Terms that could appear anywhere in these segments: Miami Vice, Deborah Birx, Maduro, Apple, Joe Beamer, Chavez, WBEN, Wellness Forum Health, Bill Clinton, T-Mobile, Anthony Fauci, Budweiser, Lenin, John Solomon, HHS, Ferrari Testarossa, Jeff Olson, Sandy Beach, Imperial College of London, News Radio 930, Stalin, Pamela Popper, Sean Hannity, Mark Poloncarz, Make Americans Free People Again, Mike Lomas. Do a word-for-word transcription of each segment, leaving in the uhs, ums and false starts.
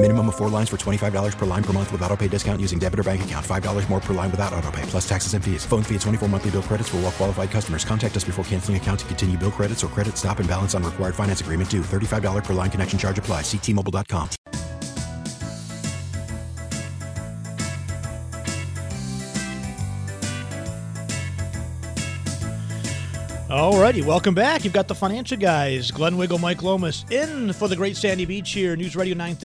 Minimum of four lines for twenty-five dollars per line per month with autopay discount using debit or bank account. five dollars more per line without autopay, plus taxes and fees. Phone fee at twenty-four monthly bill credits for well qualified customers. Contact us before canceling account to continue bill credits or credit stop and balance on required finance agreement due. thirty-five dollars per line connection charge applies. See T Mobile dot com. Alrighty, welcome back. You've got the Financial Guys, Glenn Wiggle, Mike Lomas, in for the great Sandy Beach here, News Radio nine thirty.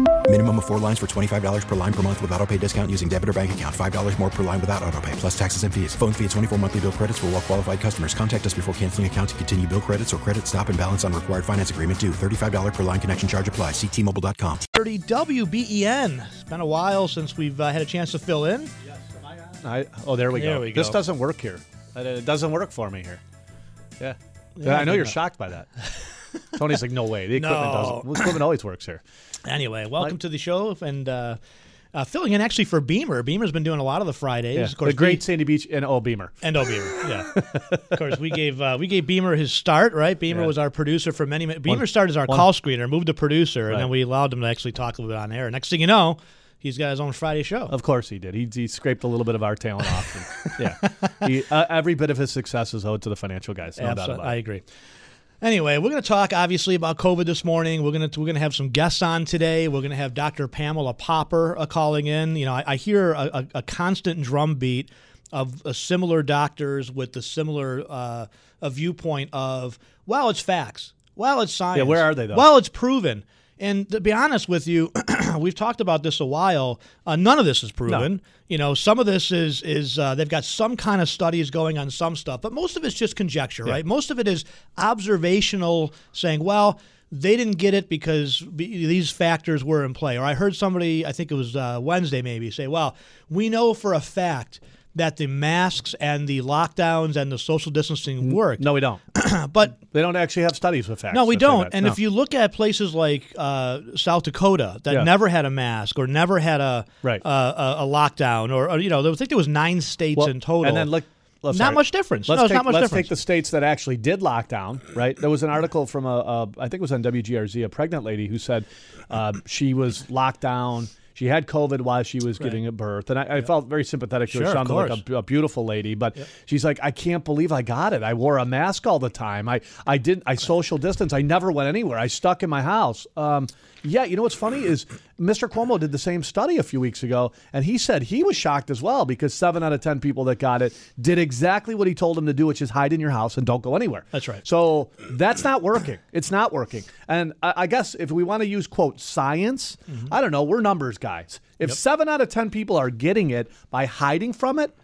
Minimum of four lines for twenty-five dollars per line per month with auto pay discount using debit or bank account. five dollars more per line without auto pay, plus taxes and fees. Phone fee at twenty-four monthly bill credits for well qualified customers. Contact us before canceling account to continue bill credits or credit stop and balance on required finance agreement due. thirty-five dollars per line connection charge applies. See T Mobile dot com. thirty W B E N. It's been a while since we've uh, had a chance to fill in. Yes, am I on? I, oh, there we there go. we go. This doesn't work here. It doesn't work for me here. Yeah. yeah I know you're not. shocked by that. Tony's like, no way. The equipment no. doesn't. The equipment always works here. Anyway, welcome Mike. to the show, and uh, uh, filling in actually for Beamer. Beamer's been doing a lot of the Fridays. Yeah. Of course, the great we, Sandy Beach and old Beamer. And old Beamer, yeah. Of course, we gave uh, we gave Beamer his start, right? Beamer yeah. was our producer for many minutes. Beamer one, started as our one. call screener, moved to producer, right. and then we allowed him to actually talk a little bit on air. Next thing you know, he's got his own Friday show. Of course he did. He, he scraped a little bit of our talent off. And, yeah, he, uh, every bit of his success is owed to the Financial Guys. No Absolutely, doubt about it. I agree. Anyway, we're going to talk, obviously, about COVID this morning. We're going to we're going to have some guests on today. We're going to have Doctor Pamela Popper uh, calling in. You know, I, I hear a, a, a constant drumbeat of uh, similar doctors with the similar uh, a viewpoint of, well, it's facts. Well, it's science. Yeah, where are they, though? Well, it's proven. And to be honest with you, we've talked about this a while. Uh, none of this is proven. No. You know, some of this is is uh, they've got some kind of studies going on some stuff, but most of it's just conjecture, yeah. right? Most of it is observational, saying, well, they didn't get it because b- these factors were in play. Or I heard somebody, I think it was uh, Wednesday maybe, say, well, we know for a fact that the masks and the lockdowns and the social distancing work. No, we don't. But they don't actually have studies with facts. No, we don't. And no. if you look at places like uh, South Dakota that yeah. never had a mask or never had a right. uh, a, a lockdown, or, or you know, I think there was nine states well, in total. And then look, oh, not much difference. Let's no, it's not much let's difference. Let's take the states that actually did lock down. Right? There was an article from a, a I think it was on W G R Z, a pregnant lady who said uh, she was locked down. She had COVID while she was right. giving a birth. And I, I yeah. felt very sympathetic to sure, her. She sounded like a, a beautiful lady. But yep. she's like, I can't believe I got it. I wore a mask all the time. I, I didn't. I social distance. I never went anywhere. I stuck in my house. Um, yeah, you know what's funny is Mister Cuomo did the same study a few weeks ago, and he said he was shocked as well because seven out of ten people that got it did exactly what he told them to do, which is hide in your house and don't go anywhere. That's right. So that's not working. It's not working. And I, I guess if we want to use, quote, science, mm-hmm. I don't know, we're numbers guys. If yep. seven out of ten people are getting it by hiding from it,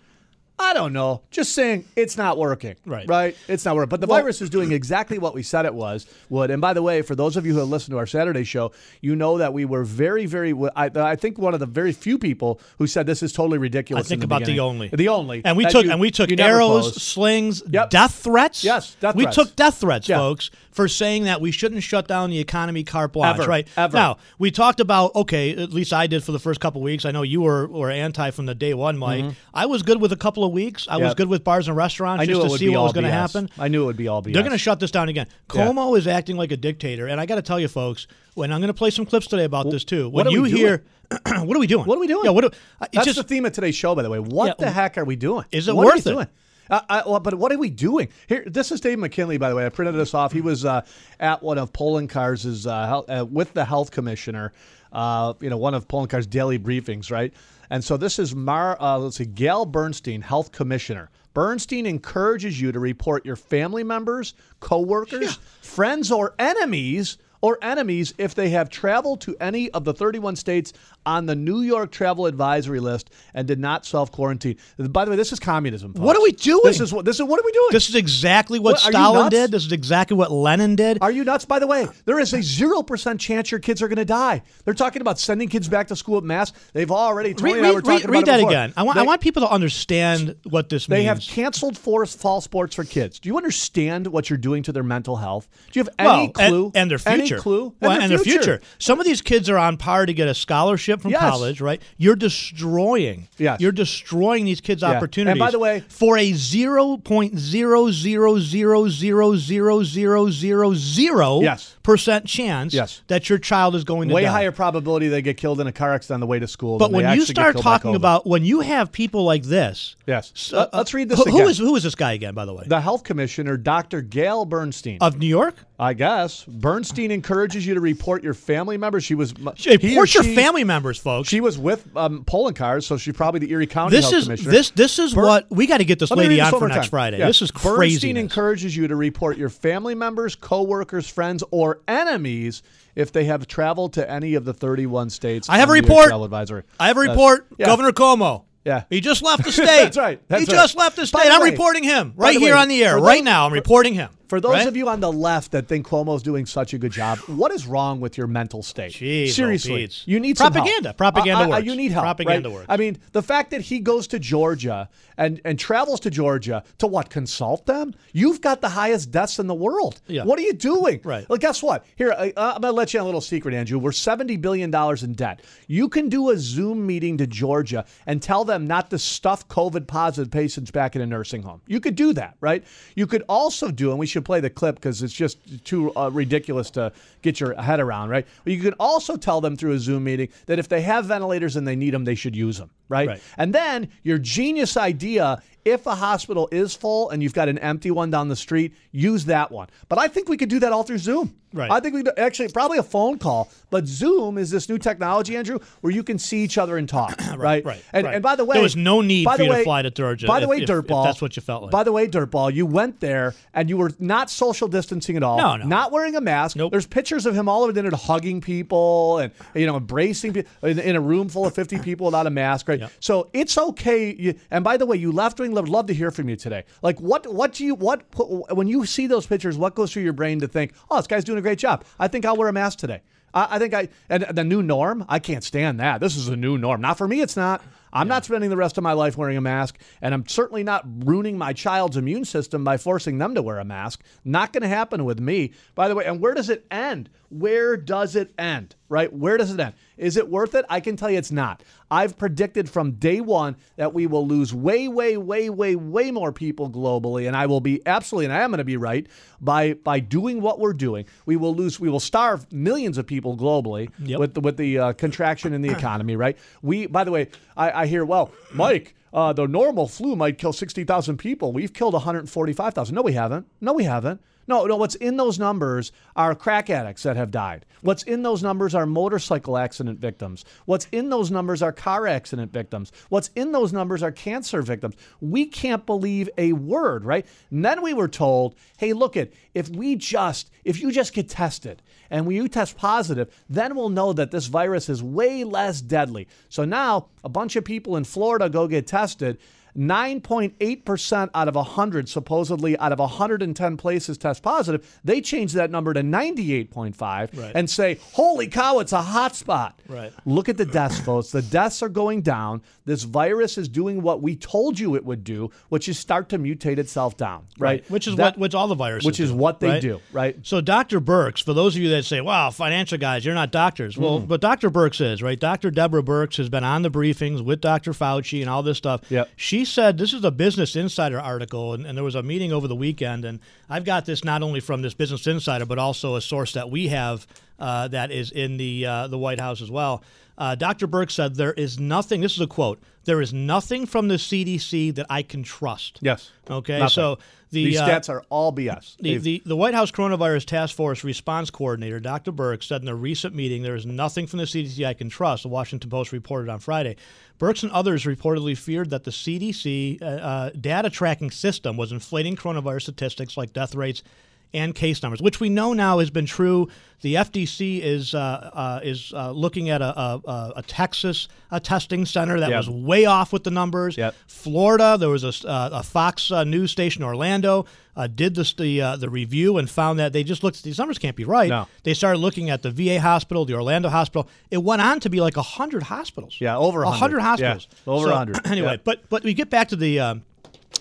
I don't know. Just saying it's not working. Right. Right? It's not working. But the well, virus is doing exactly what we said it was would. And by the way, for those of you who have listened to our Saturday show, you know that we were very, very I, I think one of the very few people who said this is totally ridiculous. I think the about beginning. the only. The only. And we took you, and we took arrows, closed. slings, yep. death threats. Yes, death we threats. We took death threats, yeah. folks, for saying that we shouldn't shut down the economy carte blanche. Ever, right? Ever. Now, we talked about, okay, at least I did for the first couple of weeks. I know you were, were anti from the day one, Mike. Mm-hmm. I was good with a couple of weeks. I yep. was good with bars and restaurants I just to see what was going to happen. I knew it would be all B S. They're going to shut this down again. Cuomo yeah. is acting like a dictator, and I got to tell you, folks, and I'm going to play some clips today about well, this, too. When you hear, what are we doing? What are we doing? Yeah, what do, uh, That's just, the theme of today's show, by the way. What yeah, the heck are we doing? Is it what worth it? Doing? Uh, I, well, but what are we doing? Here, this is Dave McKinley, by the way. I printed this off. He was uh, at one of Poloncarz's, uh, health, uh, with the health commissioner, uh, you know, one of Poloncarz's daily briefings, right? And so this is Mar, uh, let's see, Gale Burstein, health commissioner. Bernstein encourages you to report your family members, coworkers, yeah. friends, or enemies, or enemies if they have traveled to any of the thirty-one states on the New York travel advisory list and did not self-quarantine. By the way, this is communism, folks. What are we doing? This is what this is. What are we doing? This is exactly what, what Stalin did. This is exactly what Lenin did. Are you nuts? By the way, there is a zero percent chance your kids are going to die. They're talking about sending kids back to school at mass. They've already. Tony read and I were talking read, about read it that before. again. I want they, I want people to understand what this they means. They have canceled forced fall sports for kids. Do you understand what you're doing to their mental health? Do you have any well, clue? And, and their future. Any clue? Well, and, their, and their, future. their future. Some of these kids are on par to get a scholarship from yes. college, right? You're destroying. Yes. You're destroying these kids' yeah. opportunities. And by the way, for a zero point zero zero zero zero zero zero zero zero zero yes. percent chance yes. that your child is going to way die. Way higher probability they get killed in a car accident on the way to school. But when you start talking about when you have people like this, yes. Uh, let's read this. Who, again. Who is who is this guy again? By the way, the health commissioner, Doctor Gale Burstein of New York. I guess Bernstein encourages you to report your family members. She was she, report your she, family members, folks. She was with um, Poloncarz, so she's probably the Erie County this Health is, Commissioner. This this is Ber- what we got to get this Let lady this on for next time. Friday. Yeah. This is crazy. Bernstein encourages you to report your family members, coworkers, friends, or enemies if they have traveled to any of the thirty-one states. I have a report. Advisory. I have a report. Uh, yeah. Governor Cuomo. Yeah. He just left the state. That's right. That's he right. just left the state. The I'm way, reporting him right here way, on the air. Those, right now, I'm for, reporting him. For those right? of you on the left that think Cuomo's doing such a good job, what is wrong with your mental state? Jeez, Seriously. Oh, you need some Propaganda. Help. Propaganda uh, works. Uh, you need help. Propaganda right? works. I mean, the fact that he goes to Georgia and, and travels to Georgia to what? Consult them? You've got the highest deaths in the world. Yeah. What are you doing? Right. Well, guess what? Here, uh, I'm going to let you in a little secret, Andrew. We're seventy billion dollars in debt. You can do a Zoom meeting to Georgia and tell them not to stuff COVID positive patients back in a nursing home. You could do that, right? You could also do, and we should play the clip because it's just too uh, ridiculous to get your head around, right? But you could also tell them through a Zoom meeting that if they have ventilators and they need them, they should use them, right? right? And then your genius idea, if a hospital is full and you've got an empty one down the street, use that one. But I think we could do that all through Zoom. Right. I think we could, actually probably a phone call, but Zoom is this new technology, Andrew, where you can see each other and talk, right? right, right, and, right. and by the way, there was no need for you way, to fly to Georgia. By the if, way, if, Dirtball, if that's what you felt like. By the way, Dirtball, you went there and you were not social distancing at all. No, no. Not wearing a mask. Nope. There's pictures of him all over dinner hugging people and you know embracing people in, in a room full of fifty people without a mask, right? Yep. So it's okay. You, and by the way, you left wing would love to hear from you today. Like what? What do you? What when you see those pictures? What goes through your brain to think? Oh, this guy's doing a great job. I think I'll wear a mask today. I, I think I and the new norm. I can't stand that. This is a new norm. Not for me. It's not. I'm yeah. not spending the rest of my life wearing a mask, and I'm certainly not ruining my child's immune system by forcing them to wear a mask. Not going to happen with me. By the way, and where does it end? Where does it end? Right? Where does it end? Is it worth it? I can tell you it's not. I've predicted from day one that we will lose way, way, way, way, way more people globally, and I will be absolutely, and I am going to be right, by by doing what we're doing. We will lose, we will starve millions of people globally yep. with the, with the uh, contraction in the economy, right? We, by the way, I, I I hear, well, Mike, uh, the normal flu might kill sixty thousand people. We've killed one hundred forty-five thousand. No, we haven't. No, we haven't. No, no, what's in those numbers are crack addicts that have died. What's in those numbers are motorcycle accident victims. What's in those numbers are car accident victims. What's in those numbers are cancer victims. We can't believe a word, right? And then we were told, hey, look it, if we just, if you just get tested and when you test positive, then we'll know that this virus is way less deadly. So now a bunch of people in Florida go get tested. nine point eight percent out of one hundred, supposedly out of one hundred ten places test positive. They changed that number to ninety-eight point five right. and say, holy cow, it's a hot spot. Right. Look at the deaths, folks. The deaths are going down. This virus is doing what we told you it would do, which is start to mutate itself down. Right. right. Which is that, what which all the viruses Which is do, what they right? do. Right. So Doctor Birx, for those of you that say, wow, financial guys, you're not doctors. Well, mm. but Doctor Birx is, right? Doctor Deborah Birx has been on the briefings with Doctor Fauci and all this stuff. Yep. She said, this is a Business Insider article, and, and there was a meeting over the weekend, and I've got this not only from this Business Insider, but also a source that we have uh, that is in the, uh, the White House as well. Uh, Doctor Birx said, there is nothing, this is a quote, there is nothing from the C D C that I can trust. Yes. Okay, nothing. So the, these uh, stats are all B S. The, the, the White House Coronavirus Task Force Response Coordinator, Doctor Birx, said in a recent meeting, there is nothing from the C D C I can trust, the Washington Post reported on Friday. Birx and others reportedly feared that the C D C uh, uh, data tracking system was inflating coronavirus statistics like death rates and case numbers, which we know now has been true. The F D C is uh, uh, is uh, looking at a, a, a Texas a testing center that yep. was way off with the numbers. Yep. Florida, there was a, a Fox uh, News station, Orlando, uh, did this, the uh, the review and found that they just looked at these numbers can't be right. No. They started looking at the V A hospital, the Orlando hospital. It went on to be like one hundred hospitals. Yeah, over one hundred. one hundred hospitals. Yeah, over so, one hundred. Anyway, yep. but, but we get back to the... Um,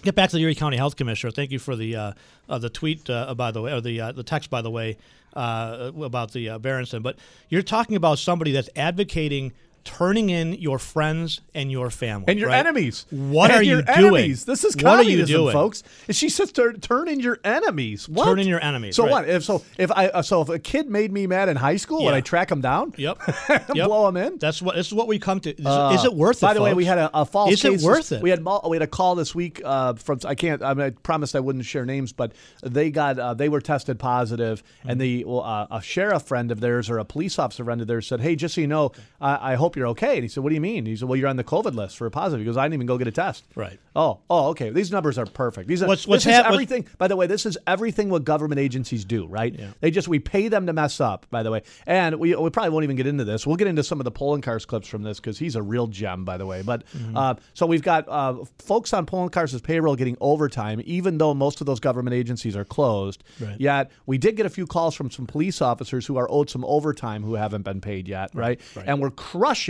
Get back to the Erie County Health Commissioner. Thank you for the uh, uh, the tweet, uh, by the way, or the uh, the text, by the way, uh, about the uh, Berenson. But you're talking about somebody that's advocating turning in your friends and your family. And your right? enemies. What and are your you enemies. doing? This is communism, folks. And she says, turn in your enemies. What? Turn in your enemies. So right. what? If so if I so if a kid made me mad in high school yeah. and I track him down, yep. yep. blow him in. That's what this is what we come to. Is, uh, is it worth it? By the folks? way, we had a, a false Is case. it worth it? We had we had a call this week uh, from I can't I, mean, I promised I wouldn't share names, but they got uh, they were tested positive mm-hmm. and the uh, a sheriff friend of theirs or a police officer friend of theirs said, "Hey, just so you know, I, I hope you're okay." And he said, "What do you mean?" And he said, "Well, you're on the COVID list for a positive." He goes, "I didn't even go get a test." Right. Oh, oh, okay. These numbers are perfect. These are what's, what's this ha- is everything. What's... By the way, this is everything what government agencies do, right? Yeah. They just we pay them to mess up. By the way, and we we probably won't even get into this. We'll get into some of the Poloncarz clips from this because he's a real gem, by the way. But mm-hmm. uh, so we've got uh, folks on Poloncarz's payroll getting overtime, even though most of those government agencies are closed. Right. Yet we did get a few calls from some police officers who are owed some overtime who haven't been paid yet, right? right. And we're crushing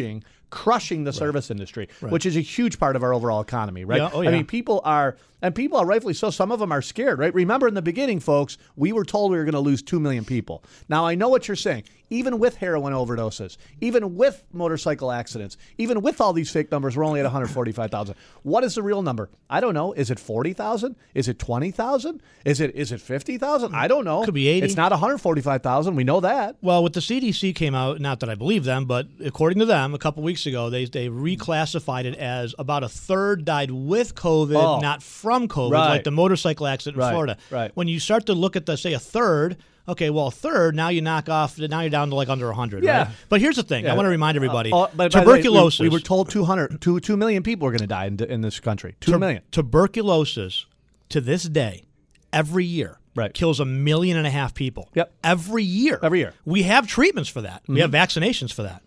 crushing the right. service industry, right. which is a huge part of our overall economy, right? Yeah. Oh, yeah. I mean, people are, and people are rightfully so, some of them are scared, right? Remember in the beginning, folks, we were told we were going to lose two million people. Now, I know what you're saying. Even with heroin overdoses, even with motorcycle accidents, even with all these fake numbers, we're only at one hundred forty-five thousand. What is the real number? I don't know. Is it forty thousand? Is it twenty thousand? Is it is it fifty thousand? I don't know. Could be eighty. It's not one hundred forty-five thousand. We know that. Well, what the C D C came out, not that I believe them, but according to them, a couple weeks ago, they they reclassified it as about a third died with COVID, oh, not from COVID, right. like the motorcycle accident in right, Florida. Right. When you start to look at the, say, a third, okay, well, third, now you knock off, now you're down to like under one hundred, yeah. right? But here's the thing. Yeah. I want to remind everybody. Uh, uh, but tuberculosis. Way, we, we were told two hundred, two, two million people were going to die in, in this country. Two tu- million. Tuberculosis, to this day, every year, right. kills a million and a half people. Yep. Every year. Every year. We have treatments for that. Mm-hmm. We have vaccinations for that.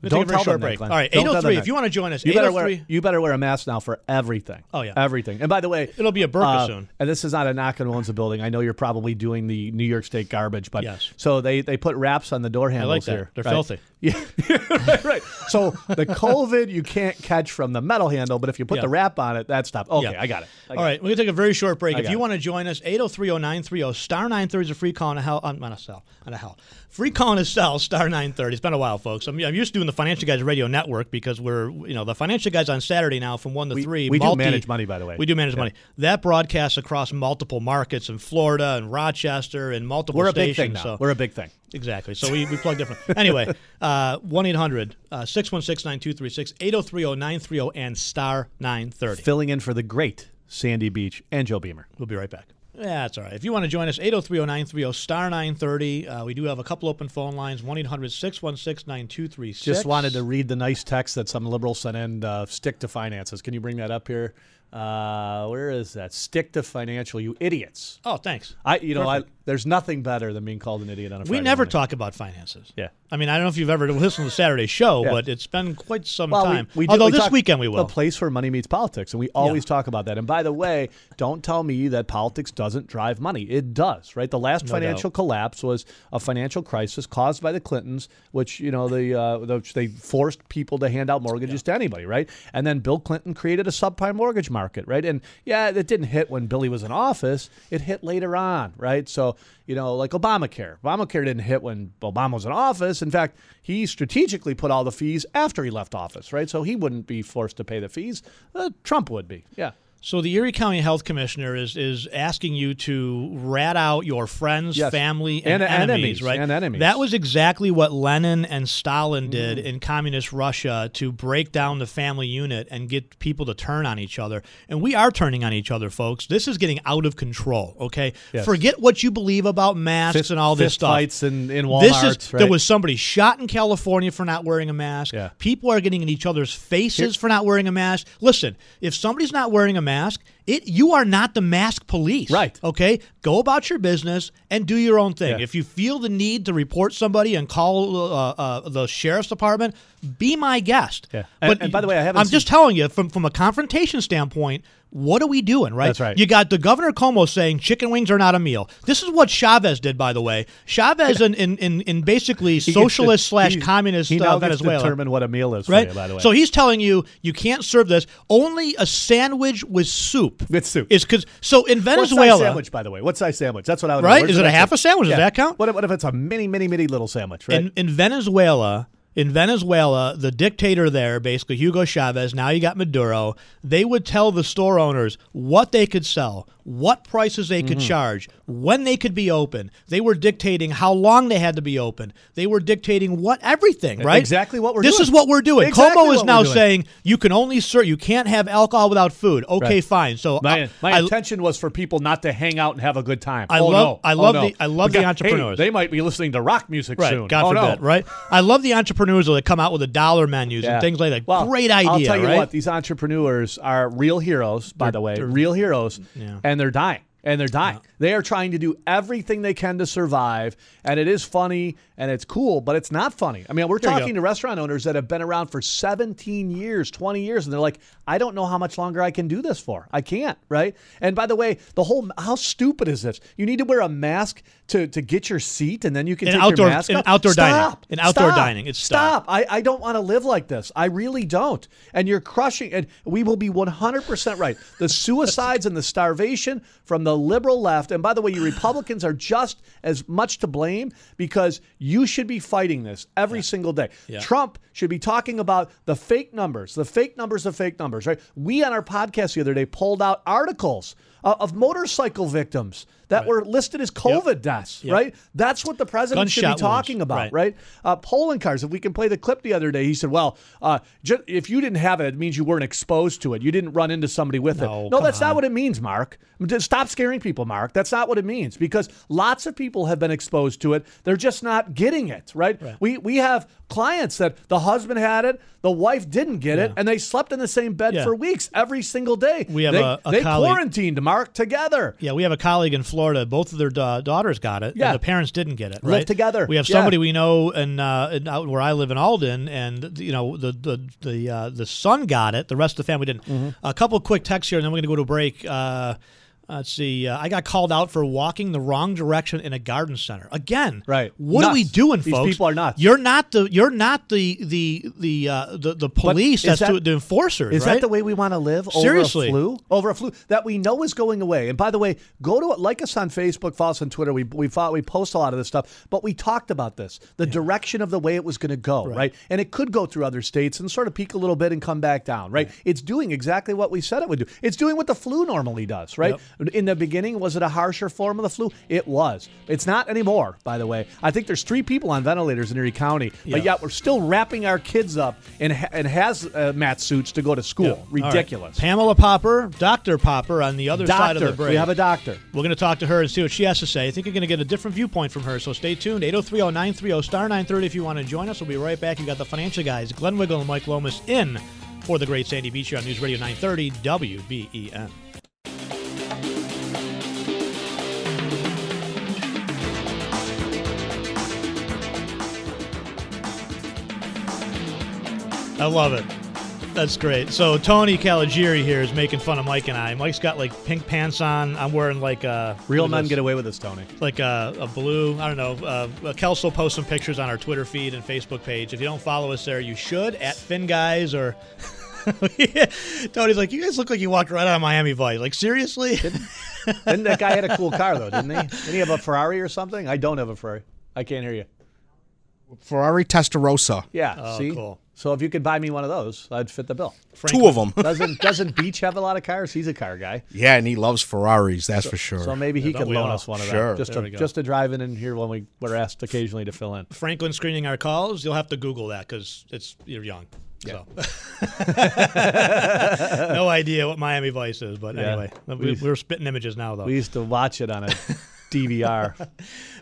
We'll Don't tell them break. That, All right, Don't eight oh three, if you want to join us, you better, wear, you better wear a mask now for everything. Oh, yeah. Everything. And by the way, it'll be a burka uh, soon. And this is not a knock on one's the building. I know you're probably doing the New York State garbage, but yes. so they, they put wraps on the door handles I like that. here. They're right? filthy. Yeah, right, right. So the COVID you can't catch from the metal handle, but if you put yeah. the wrap on it, that stops. Okay, yeah. I got it. I got All right, it. we're going to take a very short break. I if you it. want to join us, eight oh three oh nine three oh, star nine thirty is a free call on a hell. On a cell. On a hell. Free call on a cell, star nine thirty. It's been a while, folks. I'm, I'm used to doing the Financial Guys Radio Network because we're, you know, the Financial Guys on Saturday now from one to we, three. We multi, do manage money, by the way. We do manage yeah. money. That broadcasts across multiple markets in Florida and Rochester and multiple we're stations. We're a big thing now. So. We're a big thing. Exactly. So we, we plug different. Anyway, uh, one eight hundred six one six nine two three six, eight oh three oh nine three oh, and star nine thirty. Filling in for the great Sandy Beach and Joe Beamer. We'll be right back. Yeah, that's all right. If you want to join us, eight oh three oh nine three oh, star nine thirty. Uh, we do have a couple open phone lines, one eight hundred six one six nine two three six. Just wanted to read the nice text that some liberals sent in, uh, stick to finances. Can you bring that up here? Uh, where is that? Stick to financial, you idiots. Oh, thanks. I, you know, Perfect. I there's nothing better than being called an idiot on a Friday We never morning. Talk about finances. Yeah. I mean, I don't know if you've ever listened to Saturday's show, yeah. but it's been quite some well, time. We, we do, Although we this talk, weekend we will. A place where money meets politics, and we always yeah. talk about that. And by the way, don't tell me that politics doesn't drive money. It does, right? The last no financial doubt. collapse was a financial crisis caused by the Clintons, which, you know, the, uh, the they forced people to hand out mortgages yeah. to anybody, right? And then Bill Clinton created a subprime mortgage market. market, right? And yeah, it didn't hit when Billy was in office. It hit later on, right? So, you know, like Obamacare. Obamacare didn't hit when Obama was in office. In fact, he strategically put all the fees after he left office, right? So he wouldn't be forced to pay the fees. Uh, Trump would be, yeah. So the Erie County Health Commissioner is is asking you to rat out your friends, yes. family, and, and enemies, enemies, right? And enemies. That was exactly what Lenin and Stalin did mm. in communist Russia to break down the family unit and get people to turn on each other. And we are turning on each other, folks. This is getting out of control, okay? Yes. Forget what you believe about masks fist, and all this stuff. Fist fights in, in Walmart. This is, right? There was somebody shot in California for not wearing a mask. Yeah. People are getting in each other's faces Here. for not wearing a mask. Listen, if somebody's not wearing a mask, mask. It, you are not the mask police. Right. Okay? Go about your business and do your own thing. Yeah. If you feel the need to report somebody and call uh, uh, the sheriff's department, be my guest. Yeah. And, but, and by the way, I haven't I'm seen... just telling you, from, from a confrontation standpoint, what are we doing, right? That's right. You got the Governor Cuomo saying chicken wings are not a meal. This is what Chavez did, by the way. Chavez in, in, in, in basically socialist to, slash communist Venezuela. He now gets to determine what a meal is for right? you, by the way. So he's telling you, you can't serve this. Only a sandwich with soup. With soup. It's cause, so in Venezuela. What size sandwich, by the way? What size sandwich? That's what I would Right? Is it a half a sandwich? Yeah. Does that count? What if, what if it's a mini, mini, mini little sandwich, right? In, in Venezuela, in Venezuela, the dictator there, basically Hugo Chavez, now you got Maduro, they would tell the store owners what they could sell, what prices they could mm-hmm. charge, when they could be open. They were dictating how long they had to be open. They were dictating what everything, right? Exactly what we're this doing. This is what we're doing. Exactly Cuomo is now saying you can only serve, you can't have alcohol without food. Okay, right. fine. So my, I, my I, intention was for people not to hang out and have a good time. I oh, love, no. I love oh, no. the I love but the God, entrepreneurs. Hey, they might be listening to rock music right. soon. God oh, forbid, no. right? I love the entrepreneurs that come out with the dollar menus yeah. and things like that. Well, great idea. I'll tell you right? what, these entrepreneurs are real heroes. By they're, the way, real heroes, yeah. and. And they're dying. And they're dying. Yeah. They are trying to do everything they can to survive. And it is funny and it's cool, but it's not funny. I mean, we're Here talking to restaurant owners that have been around for seventeen years, twenty years. And they're like, I don't know how much longer I can do this for. I can't. Right. And by the way, the whole how stupid is this? You need to wear a mask to, to get your seat and then you can in take outdoor, your mask off. In outdoor stop. dining. In outdoor stop. dining. It's stop. stop. I, I don't want to live like this. I really don't. And you're crushing and we will be one hundred percent right. The suicides and the starvation from the liberal left, and by the way, you Republicans are just as much to blame because you should be fighting this every yeah. single day. Yeah. Trump should be talking about the fake numbers, the fake numbers, the fake numbers, right? We on our podcast the other day pulled out articles uh, of motorcycle victims that right. were listed as COVID yep. deaths, yep. right? That's what the president Gunshot should be talking wounds. about, right? right? Uh, Poloncarz, if we can play the clip the other day, he said, well, uh, ju- if you didn't have it, it means you weren't exposed to it. You didn't run into somebody with no, it. No, that's on. not what it means, Mark. Stop scaring people, Mark. That's not what it means because lots of people have been exposed to it. They're just not getting it, right? right. We we have clients that the husband had it, the wife didn't get yeah. it, and they slept in the same bed yeah. for weeks every single day. We have They, a, a they quarantined, Mark, together. Yeah, we have a colleague in Florida. Florida, both of their da- daughters got it, yeah. and the parents didn't get it. Right? Live together. We have somebody yeah. we know, and uh, out where I live in Alden, and you know the the the uh, the son got it. The rest of the family didn't. Mm-hmm. A couple of quick texts here, and then we're going to go to a break. Uh, Let's see. Uh, I got called out for walking the wrong direction in a garden center. Again, right? What nuts. are we doing, folks? These people are nuts. You're not the you're not the the the uh, the, the police. That's that, the, the enforcers. Is right? that the way we want to live? Seriously, over a flu, over a flu that we know is going away. And by the way, go to like us on Facebook, follow us on Twitter. We we follow, we post a lot of this stuff, but we talked about this, the yeah. direction of the way it was going to go, right. right? And it could go through other states and sort of peak a little bit and come back down, right? right. It's doing exactly what we said it would do. It's doing what the flu normally does, right? Yep. In the beginning, was it a harsher form of the flu? It was. It's not anymore, by the way. I think there's three people on ventilators in Erie County, yeah. but yet we're still wrapping our kids up in, in hazmat suits to go to school. Yeah. Ridiculous. Right. Pamela Popper, Doctor Popper on the other doctor. side of the break. We have a doctor. We're going to talk to her and see what she has to say. I think you're going to get a different viewpoint from her, so stay tuned. eight oh three oh nine three oh star nine thirty if you want to join us. We'll be right back. You got the Financial Guys, Glenn Wiggle and Mike Lomas in for the great Sandy Beach here on News Radio nine thirty W B E N. I love it. That's great. So Tony Caligiuri here is making fun of Mike and I. Mike's got like pink pants on. I'm wearing like a... Real men get away with this, Tony. Like a, a blue, I don't know. Uh, Kelso posts some pictures on our Twitter feed and Facebook page. If you don't follow us there, you should, at FinGuys or... Tony's like, you guys look like you walked right out of Miami Vice. Like, seriously? Didn't, didn't that guy had a cool car, though, didn't he? Didn't he have a Ferrari or something? I don't have a Ferrari. I can't hear you. Ferrari Testarossa. Yeah, oh, see? Cool. So if you could buy me one of those, I'd fit the bill. Franklin. Two of them. doesn't doesn't Beach have a lot of cars? He's a car guy. Yeah, and he loves Ferraris, that's so, for sure. So maybe he yeah, could loan us one of them. Sure. Just to, just to drive in and here when we were asked occasionally to fill in. Franklin screening our calls, you'll have to Google that because it's you're young. Yeah. So. No idea what Miami Vice is, but yeah. anyway. We, we, we're spitting images now, though. We used to watch it on a D V R.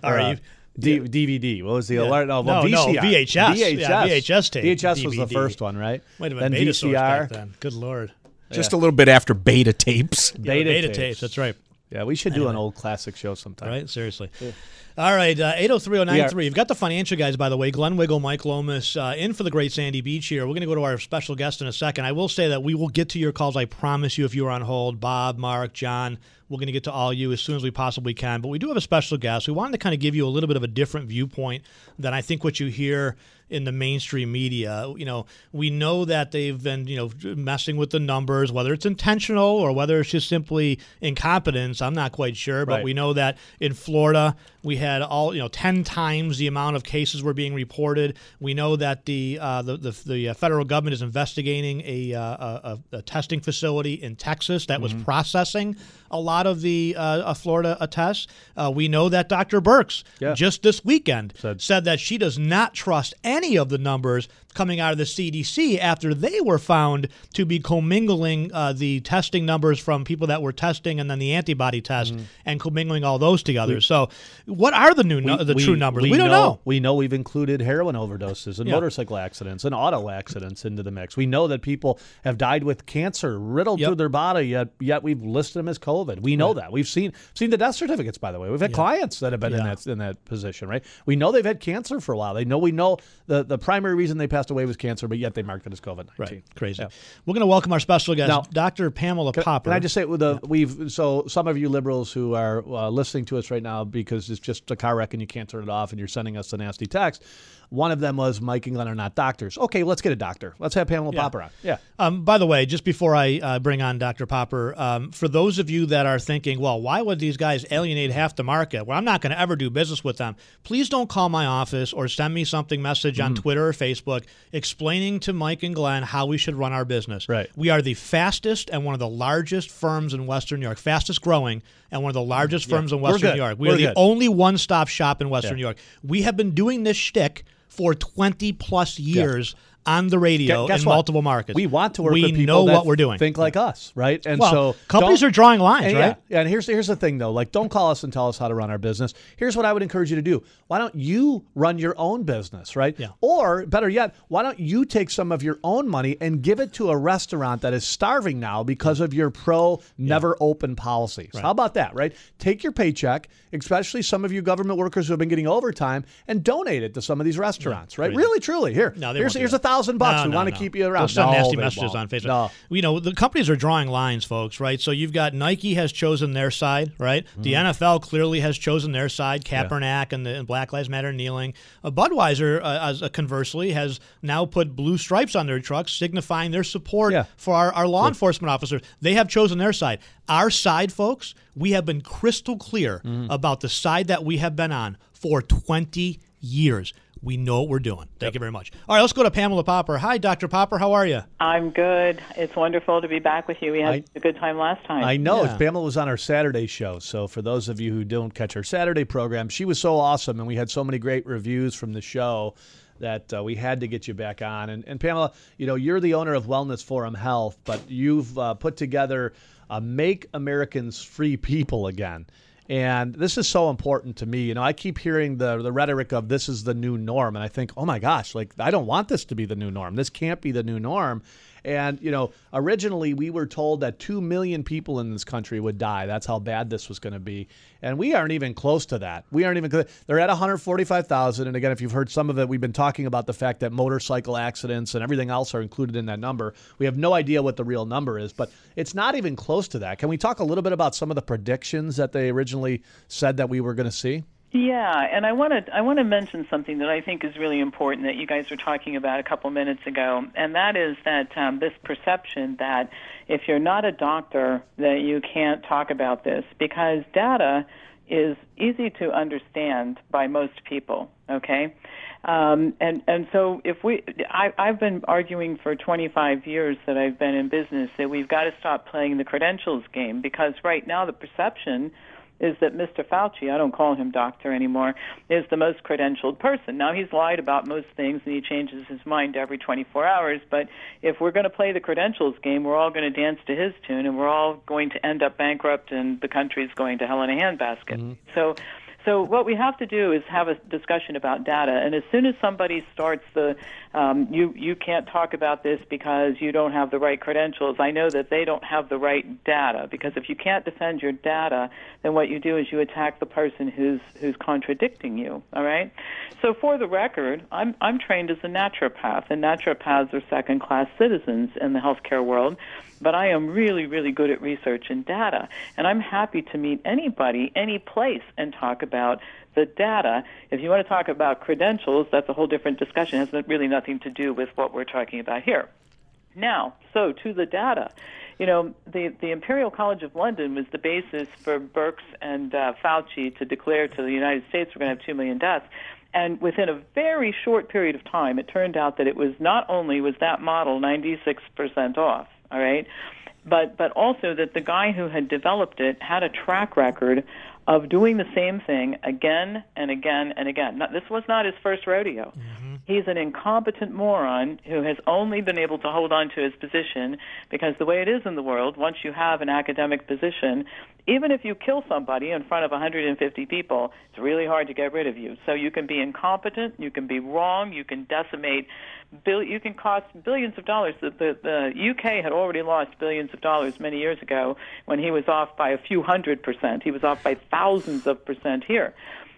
All right, uh, you, D- yeah. D V D. What was the yeah. alert? No, well, no, no, V H S. V H S. Yeah, V H S tape. V H S D V D was the first one, right? Wait a minute. Then V C R. Back then. Good Lord. Just yeah. a little bit after beta tapes. Yeah, beta, beta tapes. tapes. That's right. Yeah, we should anyway. do an old classic show sometime. Right? Seriously. Yeah. All right, uh, eight oh three oh nine three. You've got the financial guys, by the way. Glenn Wiggle, Mike Lomas, uh, in for the great Sandy Beach here. We're going to go to our special guest in a second. I will say that we will get to your calls, I promise you, if you are on hold. Bob, Mark, John, we're going to get to all you as soon as we possibly can. But we do have a special guest. We wanted to kind of give you a little bit of a different viewpoint than I think what you hear in the mainstream media. You know, we know that they've been, you know, messing with the numbers, whether it's intentional or whether it's just simply incompetence. I'm not quite sure, but right. we know that in Florida we had all, you know, ten times the amount of cases were being reported. We know that the uh, the, the the federal government is investigating a uh, a, a testing facility in Texas that mm-hmm. was processing a lot of the uh, uh, Florida uh, tests. Uh, we know that Doctor Birx yeah. just this weekend said. said that she does not trust any any of the numbers coming out of the C D C after they were found to be commingling uh, the testing numbers from people that were testing and then the antibody test mm-hmm. and commingling all those together. We, so what are the new no- we, the we, true numbers? We, we don't know, know. We know we've included heroin overdoses and yeah. motorcycle accidents and auto accidents into the mix. We know that people have died with cancer riddled yep. through their body, yet yet we've listed them as COVID. We know right. that. We've seen seen the death certificates, by the way. We've had yeah. clients that have been yeah. in that in that position, right? We know they've had cancer for a while. They know we know the, the primary reason they passed away was cancer, but yet they marked it as COVID nineteen. Right, crazy. Yeah. We're going to welcome our special guest, now, Doctor Pamela can, Popper. Can I just say, with the, yeah. we've so some of you liberals who are uh, listening to us right now because it's just a car wreck and you can't turn it off and you're sending us a nasty text. One of them was Mike and Glenn are not doctors. Okay, let's get a doctor. Let's have Pamela yeah. Popper on. Yeah. Um, by the way, just before I uh, bring on Doctor Popper, um, for those of you that are thinking, well, why would these guys alienate half the market? Well, I'm not going to ever do business with them. Please don't call my office or send me something, message on mm. Twitter or Facebook explaining to Mike and Glenn how we should run our business. Right. We are the fastest and one of the largest firms in Western New York, fastest growing and one of the largest firms yeah. in Western New York. We We're are the good. only one-stop shop in Western yeah. New York. We have been doing this shtick for twenty plus years yeah. on the radio Guess in what? multiple markets. We want to work we with people know that what we're doing. think like us, right? And well, so companies are drawing lines, and right? Yeah, and here's here's the thing though, like don't call us and tell us how to run our business. Here's what I would encourage you to do. Why don't you run your own business, right? Yeah. Or better yet, why don't you take some of your own money and give it to a restaurant that is starving now because of your pro never yeah. open policies. Right. How about that, right? Take your paycheck, especially some of you government workers who have been getting overtime, and donate it to some of these restaurants. Restaurants, right? Crazy. Really, truly. Here, no, here's here's a thousand bucks. No, we no, want to no. keep you around. There's some no, nasty messages won't. on Facebook. No. You know, the companies are drawing lines, folks, right? So you've got Nike has chosen their side, right? Mm. The N F L clearly has chosen their side, Kaepernick yeah. and, the, and Black Lives Matter kneeling. Uh, Budweiser, uh, as, uh, conversely, has now put blue stripes on their trucks, signifying their support yeah. for our, our law Good. enforcement officers. They have chosen their side. Our side, folks, we have been crystal clear mm. about the side that we have been on for twenty years. We know what we're doing. Thank yep. you very much. All right, let's go to Pamela Popper. Hi, Doctor Popper. How are you? I'm good. It's wonderful to be back with you. We had I, a good time last time. I know. Yeah. Pamela was on our Saturday show. So for those of you who don't catch our Saturday program, she was so awesome, and we had so many great reviews from the show that uh, we had to get you back on. And, and Pamela, you know, you're the owner of Wellness Forum Health, but you've uh, put together uh, Make Americans Free People Again. And this is so important to me. You know, I keep hearing the the rhetoric of this is the new norm. And I think, oh, my gosh, like, I don't want this to be the new norm. This can't be the new norm. And, you know, originally we were told that two million people in this country would die. That's how bad this was going to be. And we aren't even close to that. We aren't even close. They're at one hundred forty-five thousand. And again, if you've heard some of it, we've been talking about the fact that motorcycle accidents and everything else are included in that number. We have no idea what the real number is, but it's not even close to that. Can we talk a little bit about some of the predictions that they originally said that we were going to see? Yeah, and I want to I want to mention something that I think is really important that you guys were talking about a couple minutes ago, and that is that um, this perception that if you're not a doctor, that you can't talk about this, because data is easy to understand by most people, okay? Um, and, and so if we, I, I've been arguing for twenty-five years that I've been in business that we've got to stop playing the credentials game, because right now the perception is that Mister Fauci, I don't call him doctor anymore, is the most credentialed person. Now, he's lied about most things, and he changes his mind every twenty-four hours, but if we're going to play the credentials game, we're all going to dance to his tune, and we're all going to end up bankrupt, and the country's going to hell in a handbasket. Mm-hmm. So so what we have to do is have a discussion about data, and as soon as somebody starts the, um, you, you can't talk about this because you don't have the right credentials, I know that they don't have the right data, because if you can't defend your data, then what you do is you attack the person who's who's contradicting you, all right? So for the record, I'm, I'm trained as a naturopath, and naturopaths are second-class citizens in the healthcare world, but I am really, really good at research and data, and I'm happy to meet anybody, any place, and talk about About the data. If you want to talk about credentials, that's a whole different discussion. It has really nothing to do with what we're talking about here. Now, so to the data. You know, the, the Imperial College of London was the basis for Birx and uh, Fauci to declare to the United States we're going to have two million deaths. And within a very short period of time, it turned out that it was not only was that model ninety-six percent off, all right, but but also that the guy who had developed it had a track record of doing the same thing again and again and again. Now, this was not his first rodeo. Mm-hmm. He's an incompetent moron who has only been able to hold on to his position, because the way it is in the world, once you have an academic position, even if you kill somebody in front of one hundred fifty people, it's really hard to get rid of you. So you can be incompetent, you can be wrong, you can decimate, bill- you can cost billions of dollars. The, the, the U K had already lost billions of dollars many years ago when he was off by a few hundred percent. He was off by thousands of percent here.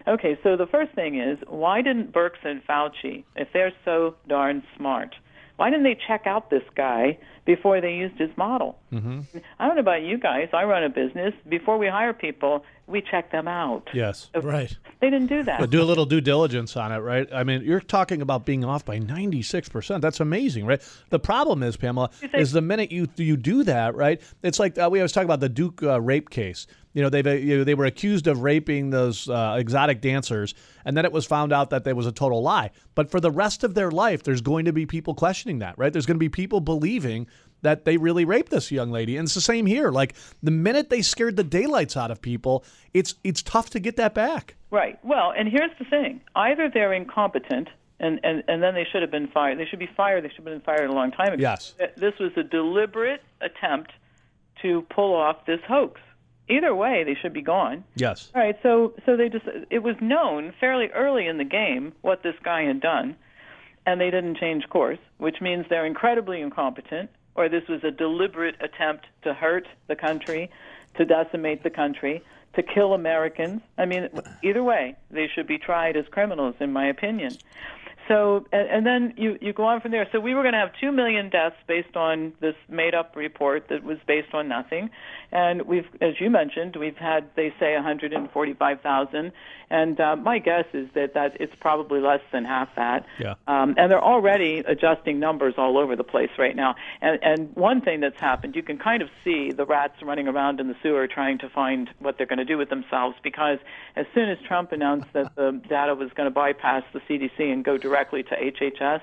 Okay, so the first thing is, why didn't Birx and Fauci, if they're so darn smart, why didn't they check out this guy before they used his model? Mm-hmm. I don't know about you guys. I run a business. Before we hire people, we check them out. Yes, so right. They didn't do that. But do a little due diligence on it, right? I mean, you're talking about being off by ninety-six percent. That's amazing, right? The problem is, Pamela, say- is the minute you you do that, right, it's like uh, we always talk about the Duke uh, rape case. You know, they you know, they were accused of raping those uh, exotic dancers, and then it was found out that there was a total lie. But for the rest of their life, there's going to be people questioning that, right? There's going to be people believing that they really raped this young lady. And it's the same here. Like, the minute they scared the daylights out of people, it's it's tough to get that back. Right. Well, and here's the thing. Either they're incompetent, and, and, and then they should have been fired. They should be fired. They should have been fired a long time ago. Yes. This was a deliberate attempt to pull off this hoax. Either way, they should be gone. Yes. All right, so so they just it was known fairly early in the game what this guy had done, and they didn't change course, which means they're incredibly incompetent, or this was a deliberate attempt to hurt the country, to decimate the country, to kill Americans. I mean, either way, they should be tried as criminals, in my opinion. So, and then you, you go on from there. So we were going to have two million deaths based on this made-up report that was based on nothing. And we've, as you mentioned, we've had, they say, one hundred forty-five thousand. And uh, my guess is that, that it's probably less than half that. Yeah. Um, and they're already adjusting numbers all over the place right now. And, and one thing that's happened, you can kind of see the rats running around in the sewer trying to find what they're going to do with themselves, because as soon as Trump announced that the data was going to bypass the C D C and go directly directly to H H S.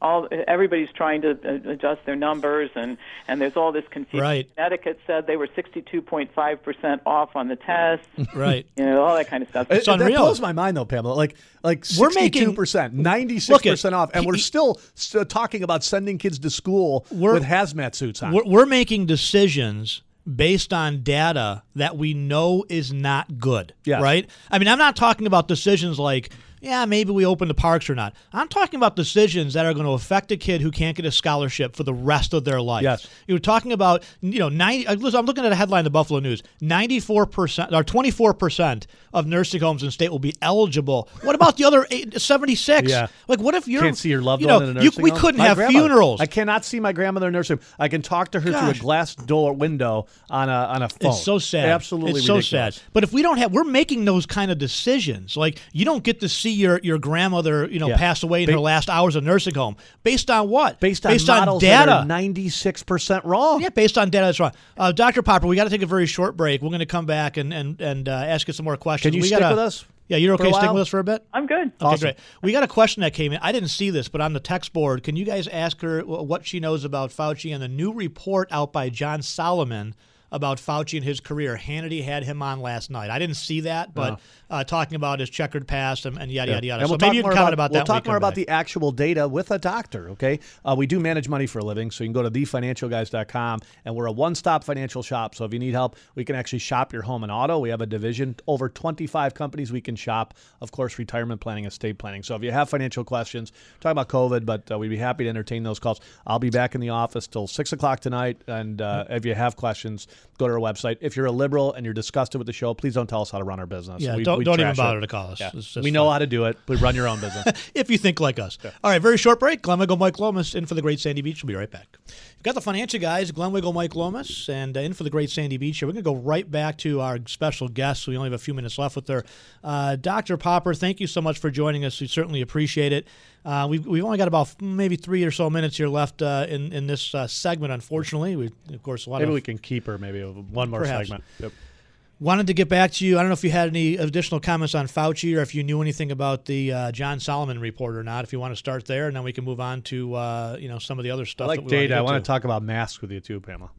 All everybody's trying to adjust their numbers, and, and there's all this confusion. Right. Connecticut said they were sixty-two point five percent off on the test. Right. You know, all that kind of stuff. It's it, unreal. That blows my mind, though, Pamela. Like like sixty-two percent, we're making, ninety-six percent at, off, and we're still, still talking about sending kids to school with hazmat suits on. We're, we're making decisions based on data that we know is not good. Yes. Right? I mean, I'm not talking about decisions like yeah, maybe we open the parks or not. I'm talking about decisions that are going to affect a kid who can't get a scholarship for the rest of their life. Yes. You were talking about, you know, ninety I'm looking at a headline in the Buffalo News. ninety-four percent or twenty-four percent of nursing homes in state will be eligible. What about the other seventy-six? Yeah. Like, what if you're... Can't see your loved you know, one in a nursing you, we home? We couldn't my have grandma. funerals. I cannot see my grandmother in a nursing home. I can talk to her Gosh. through a glass door window on a, on a phone. It's so sad. Absolutely It's ridiculous. so sad. But if we don't have... We're making those kind of decisions. Like, you don't get to see your, your grandmother, you know, yeah. pass away in ba- her last hours of nursing home. Based on what? Based on, based on models data. that are ninety-six percent wrong. Yeah, based on data that's wrong. Uh, Doctor Popper, we got to take a very short break. We're going to come back and, and, and uh, ask you some more questions. Can you we stick gotta, with us? Yeah, you're okay sticking with us for a bit? I'm good. Okay, awesome. Great. We got a question that came in. I didn't see this, but on the text board, can you guys ask her what she knows about Fauci and the new report out by John Solomon about Fauci and his career? Hannity had him on last night. I didn't see that, but no. uh, talking about his checkered past and, and yada, yeah. yada, yada. And we'll so maybe you can comment about, about that. We'll talk more about back. the actual data with a doctor, okay? Uh, we do manage money for a living, so you can go to the financial guys dot com, and we're a one-stop financial shop. So if you need help, we can actually shop your home and auto. We have a division. Over twenty-five companies we can shop. Of course, retirement planning, estate planning. So if you have financial questions, talk about COVID, but uh, we'd be happy to entertain those calls. I'll be back in the office till six o'clock tonight, and uh, mm-hmm. if you have questions, go to our website. If you're a liberal and you're disgusted with the show, please don't tell us how to run our business. Yeah, we, don't, we don't even bother it. to call us. Yeah. We know fun. how to do it, but run your own business. If you think like us. Yeah. All right, very short break. Glenn Wiggle, Mike Lomas, in for the Great Sandy Beach. We'll be right back. You've got the Financial Guys, Glenn Wiggle, Mike Lomas, and uh, in for the Great Sandy Beach here. We're going to go right back to our special guest. We only have a few minutes left with her. Uh, Doctor Popper, thank you so much for joining us. We certainly appreciate it. Uh, we've, we've only got about maybe three or so minutes here left uh, in, in this uh, segment, unfortunately. We, of course, a lot maybe of, we can keep her maybe one more perhaps. segment. Yep. Wanted to get back to you. I don't know if you had any additional comments on Fauci or if you knew anything about the uh, John Solomon report or not. If you want to start there, and then we can move on to uh, you know some of the other stuff. I like that we data. Want to I want to talk about masks with you too, Pamela.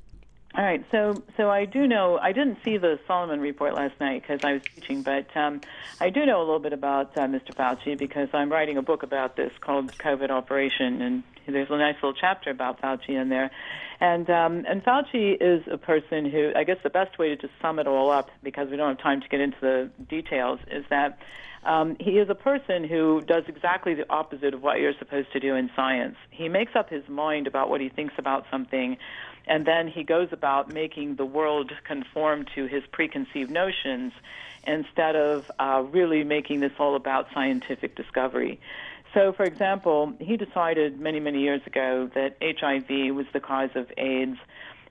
All right. So, so I do know. I didn't see the Solomon report last night because I was teaching, but um, I do know a little bit about uh, Mister Fauci because I'm writing a book about this called COVID Operation, and there's a nice little chapter about Fauci in there. And um, and Fauci is a person who, I guess the best way to just sum it all up, because we don't have time to get into the details, is that um, he is a person who does exactly the opposite of what you're supposed to do in science. He makes up his mind about what he thinks about something, and then he goes about making the world conform to his preconceived notions instead of uh, really making this all about scientific discovery. So, for example, he decided many, many years ago that H I V was the cause of AIDS.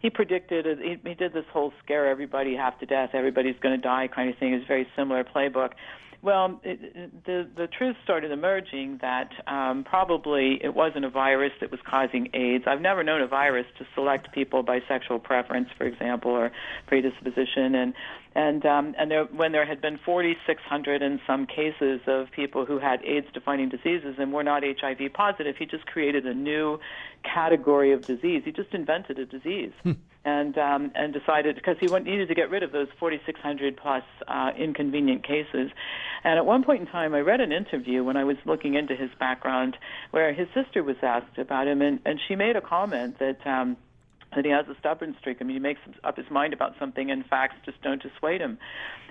He predicted, he, he did this whole scare everybody half to death, everybody's going to die kind of thing. It's a very similar playbook. Well, it, it, the, the truth started emerging that um, probably it wasn't a virus that was causing AIDS. I've never known a virus to select people by sexual preference, for example, or predisposition. And and um, and there, when there had been forty-six hundred and some cases of people who had AIDS-defining diseases and were not H I V positive, he just created a new category of disease. He just invented a disease. Hmm. And um, and decided, because he went, needed to get rid of those forty-six hundred plus uh, inconvenient cases. And at one point in time, I read an interview when I was looking into his background where his sister was asked about him, and, and she made a comment that um, that he has a stubborn streak. I mean, he makes up his mind about something, and facts just don't dissuade him.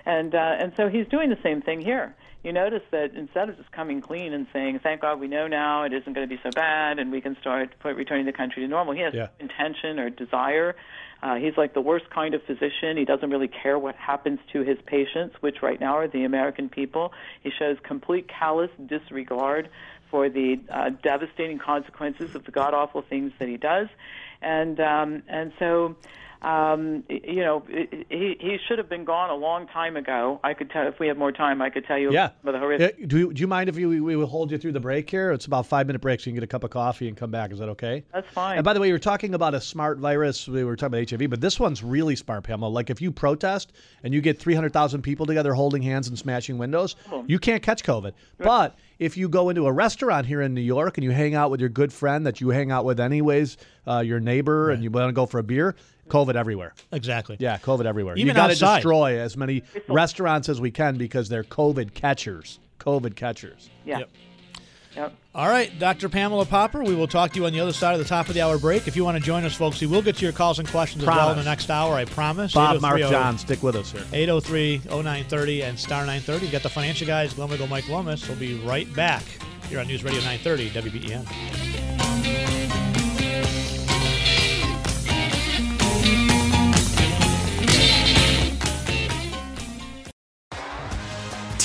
And uh, and so he's doing the same thing here. You notice that instead of just coming clean and saying, thank God we know now, it isn't going to be so bad, and we can start put, returning the country to normal, he has yeah. no intention or desire. Uh, he's like the worst kind of physician. He doesn't really care what happens to his patients, which right now are the American people. He shows complete callous disregard for the uh, devastating consequences of the god-awful things that he does. And um, and so... Um, you know, he he should have been gone a long time ago. I could tell if we have more time. I could tell you yeah. about the horrific. Do you, do you mind if you, we we will hold you through the break here? It's about five minute break, so you can get a cup of coffee and come back. Is that okay? That's fine. And by the way, you were talking about a smart virus. We were talking about H I V, but this one's really smart, Pamela. Like if you protest and you get three hundred thousand people together holding hands and smashing windows, oh. you can't catch COVID. Right. But if you go into a restaurant here in New York and you hang out with your good friend that you hang out with anyways, uh, your neighbor, right. and you want to go for a beer, COVID everywhere. Exactly. Yeah, COVID everywhere. Even you got to destroy as many restaurants as we can because they're COVID catchers. COVID catchers. Yeah. Yep. Yep. All right, Doctor Pamela Popper, we will talk to you on the other side of the top of the hour break. If you want to join us, folks, we will get to your calls and questions promise. as well in the next hour, I promise. Bob, Mark, John, stick with us here. eight oh three oh nine three oh and star nine thirty. You've got the Financial Guys, Glenn Wiggle, Mike Lomas. We'll be right back here on News Radio nine thirty, W B E N.